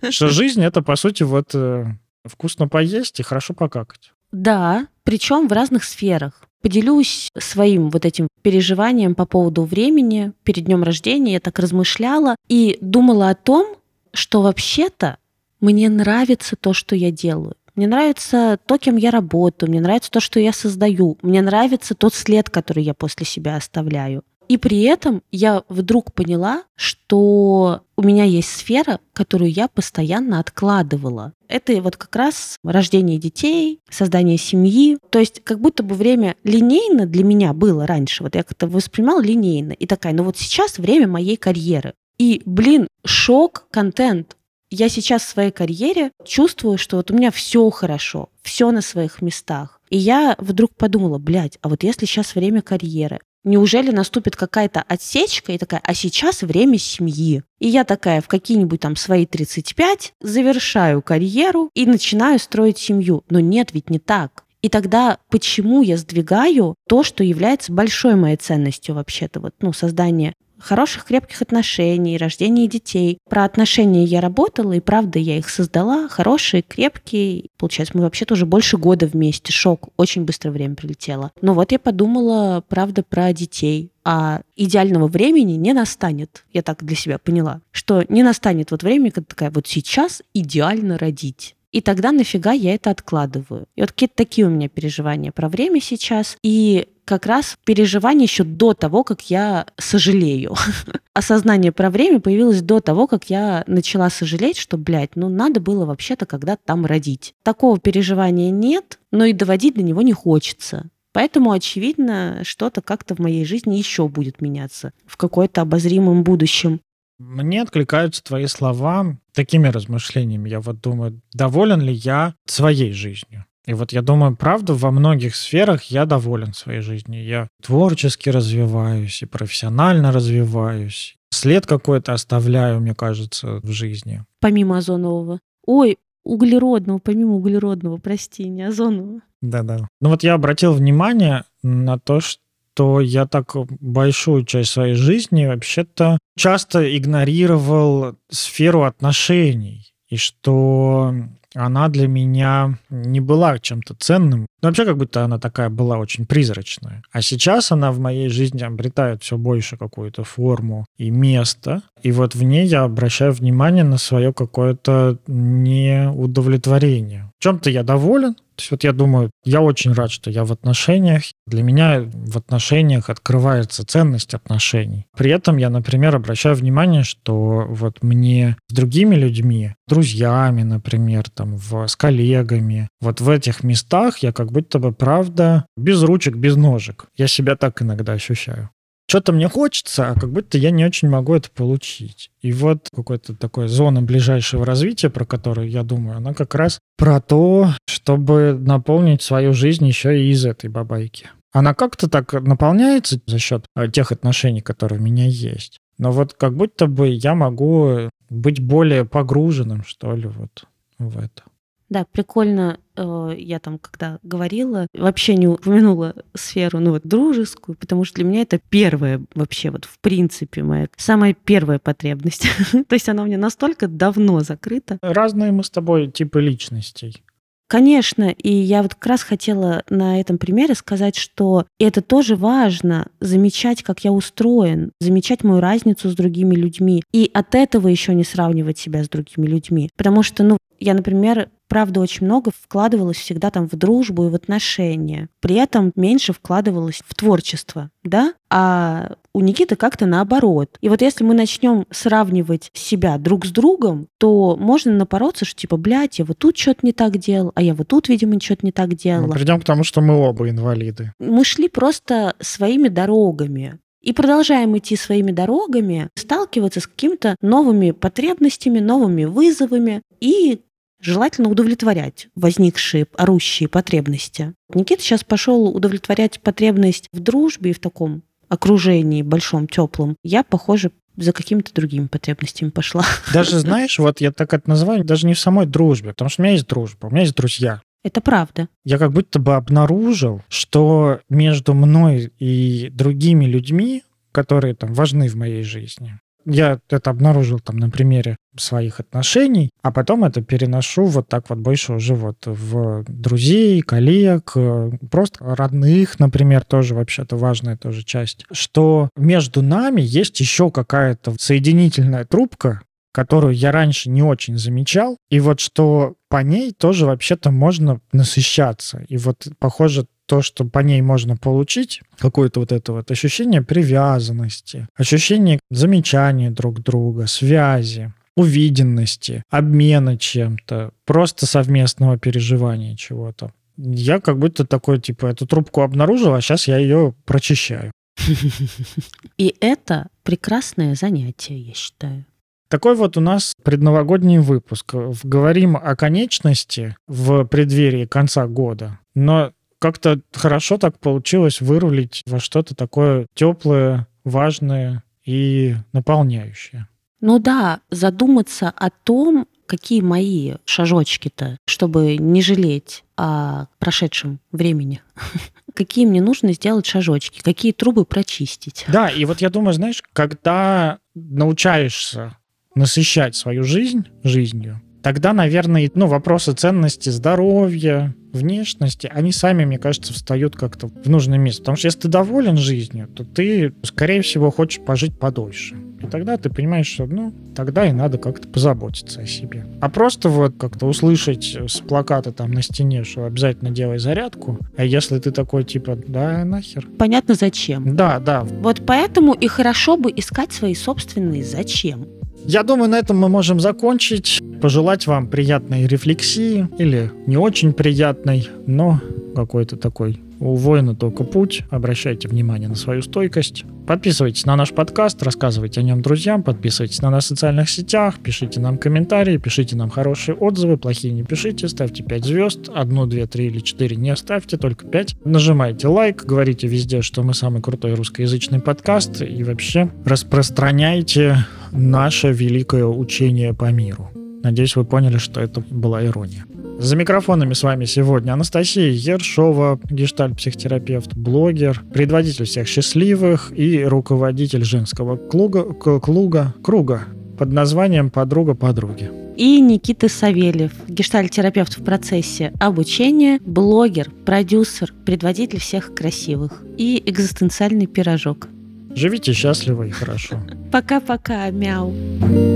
Что жизнь — это, по сути, вот вкусно поесть и хорошо покакать. Да, причем в разных сферах. Поделюсь своим вот этим переживанием по поводу времени. Перед днем рождения я так размышляла и думала о том, что вообще-то мне нравится то, что я делаю. Мне нравится то, кем я работаю, мне нравится то, что я создаю, мне нравится тот след, который я после себя оставляю. И при этом я вдруг поняла, что у меня есть сфера, которую я постоянно откладывала. Это вот как раз рождение детей, создание семьи. То есть как будто бы время линейно для меня было раньше. Вот я как-то воспринимала линейно. И такая, ну вот сейчас время моей карьеры. И, блин, шок, контент. Я сейчас в своей карьере чувствую, что вот у меня все хорошо, все на своих местах. И я вдруг подумала, блядь, а вот если сейчас время карьеры, неужели наступит какая-то отсечка и такая, а сейчас время семьи? И я такая в какие-нибудь там свои 35 завершаю карьеру и начинаю строить семью. Но нет, ведь не так. И тогда почему я сдвигаю то, что является большой моей ценностью вообще-то, вот, ну, создание хороших, крепких отношений, рождения детей. Про отношения я работала, и правда, я их создала. Хорошие, крепкие. Получается, мы вообще-то уже больше года вместе. Шок. Очень быстро время прилетело. Но вот я подумала, правда, про детей. А идеального времени не настанет. Я так для себя поняла, что не настанет вот времени, когда такая вот сейчас идеально родить. И тогда нафига я это откладываю? И вот какие-то такие у меня переживания про время сейчас. И как раз переживание еще до того, как я сожалею. Осознание про время появилось до того, как я начала сожалеть, что, блядь, ну надо было вообще-то когда-то там родить. Такого переживания нет, но и доводить до него не хочется. Поэтому, очевидно, что-то как-то в моей жизни еще будет меняться в какое-то обозримом будущем. Мне откликаются твои слова такими размышлениями. Я вот думаю, доволен ли я своей жизнью? И вот я думаю, правда, во многих сферах я доволен своей жизнью. Я творчески развиваюсь и профессионально развиваюсь. След какой-то оставляю, мне кажется, в жизни. Помимо озонового. Ой, углеродного, помимо углеродного, прости, не озонового. Да-да. Ну вот я обратил внимание на то, что я так большую часть своей жизни вообще-то часто игнорировал сферу отношений. И что... она для меня не была чем-то ценным. Но вообще как будто она такая была очень призрачная. А сейчас она в моей жизни обретает все больше какую-то форму и место. И вот в ней я обращаю внимание на свое какое-то неудовлетворение. В чем-то я доволен. То есть вот я думаю, я очень рад, что я в отношениях. Для меня в отношениях открывается ценность отношений. При этом я, например, обращаю внимание, что вот мне с другими людьми, друзьями, например, там, с коллегами. Вот в этих местах я как будто бы, правда, без ручек, без ножек. Я себя так иногда ощущаю. Что-то мне хочется, а как будто я не очень могу это получить. И вот какая-то такая зона ближайшего развития, про которую я думаю, она как раз про то, чтобы наполнить свою жизнь еще и из этой бабайки. Она как-то так наполняется за счет тех отношений, которые у меня есть. Но вот как будто бы я могу быть более погруженным, что ли, вот в это. Да, прикольно, я там когда говорила, вообще не упомянула сферу, ну вот, дружескую, потому что для меня это первая вообще вот в принципе моя, самая первая потребность. То есть она у меня настолько давно закрыта. Разные мы с тобой типы личностей. Конечно, и я вот как раз хотела на этом примере сказать, что это тоже важно, замечать, как я устроен, замечать мою разницу с другими людьми, и от этого еще не сравнивать себя с другими людьми. Потому что, ну, я, например, правда, очень много вкладывалась всегда там в дружбу и в отношения, при этом меньше вкладывалась в творчество, да? А у Никиты как-то наоборот. И вот если мы начнем сравнивать себя друг с другом, то можно напороться, что типа, блядь, я вот тут что-то не так делал, а я вот тут, видимо, что-то не так делала. Мы придем к тому, что мы оба инвалиды. Мы шли просто своими дорогами. И продолжаем идти своими дорогами, сталкиваться с какими-то новыми потребностями, новыми вызовами и желательно удовлетворять возникшие, орущие потребности. Никита сейчас пошел удовлетворять потребность в дружбе и в таком окружении большом, теплом. Я, похоже, за какими-то другими потребностями пошла. Даже, знаешь, вот я так это называю, даже не в самой дружбе, потому что у меня есть дружба, у меня есть друзья. Это правда. Я как будто бы обнаружил, что между мной и другими людьми, которые там важны в моей жизни, я это обнаружил там на примере своих отношений, а потом это переношу вот так вот больше уже вот в друзей, коллег, просто родных, например, тоже вообще-то важная тоже часть, что между нами есть еще какая-то соединительная трубка, которую я раньше не очень замечал, и вот что по ней тоже вообще-то можно насыщаться. И вот, похоже, то, что по ней можно получить, какое-то вот это вот ощущение привязанности, ощущение замечания друг друга, связи, увиденности, обмена чем-то, просто совместного переживания чего-то. Я как будто такой, типа, эту трубку обнаружил, а сейчас я ее прочищаю. И это прекрасное занятие, я считаю. Такой вот у нас предновогодний выпуск. Говорим о конечности в преддверии конца года, но как-то хорошо так получилось вырулить во что-то такое теплое, важное и наполняющее. Ну да, задуматься о том, какие мои шажочки-то, чтобы не жалеть о прошедшем времени. Какие мне нужно сделать шажочки, какие трубы прочистить. Да, и вот я думаю, знаешь, когда научаешься насыщать свою жизнь жизнью, тогда, наверное, ну, вопросы ценности, здоровья, внешности, они сами, мне кажется, встают как-то в нужное место. Потому что если ты доволен жизнью, то ты, скорее всего, хочешь пожить подольше. И тогда ты понимаешь, что, ну, тогда и надо как-то позаботиться о себе. А просто вот как-то услышать с плаката там на стене, что обязательно делай зарядку, а если ты такой, типа, да нахер. Понятно, зачем. Да, да. Вот поэтому и хорошо бы искать свои собственные «зачем». Я думаю, на этом мы можем закончить. Пожелать вам приятной рефлексии или не очень приятной, но какой-то такой. У воина только путь. Обращайте внимание на свою стойкость. Подписывайтесь на наш подкаст, рассказывайте о нем друзьям, подписывайтесь на нас в социальных сетях, пишите нам комментарии, пишите нам хорошие отзывы, плохие не пишите, ставьте 5 звезд, 1, 2, 3 или 4 не ставьте, только 5. Нажимайте лайк, говорите везде, что мы самый крутой русскоязычный подкаст и вообще распространяйте наше великое учение по миру. Надеюсь, вы поняли, что это была ирония. За микрофонами с вами сегодня Анастасия Ершова, гештальт-психотерапевт, блогер, предводитель всех счастливых и руководитель женского круга под названием «Подруга подруги». И Никита Савельев, гештальт-терапевт в процессе обучения, блогер, продюсер, предводитель всех красивых и экзистенциальный пирожок. Живите счастливо и хорошо. Пока-пока, мяу.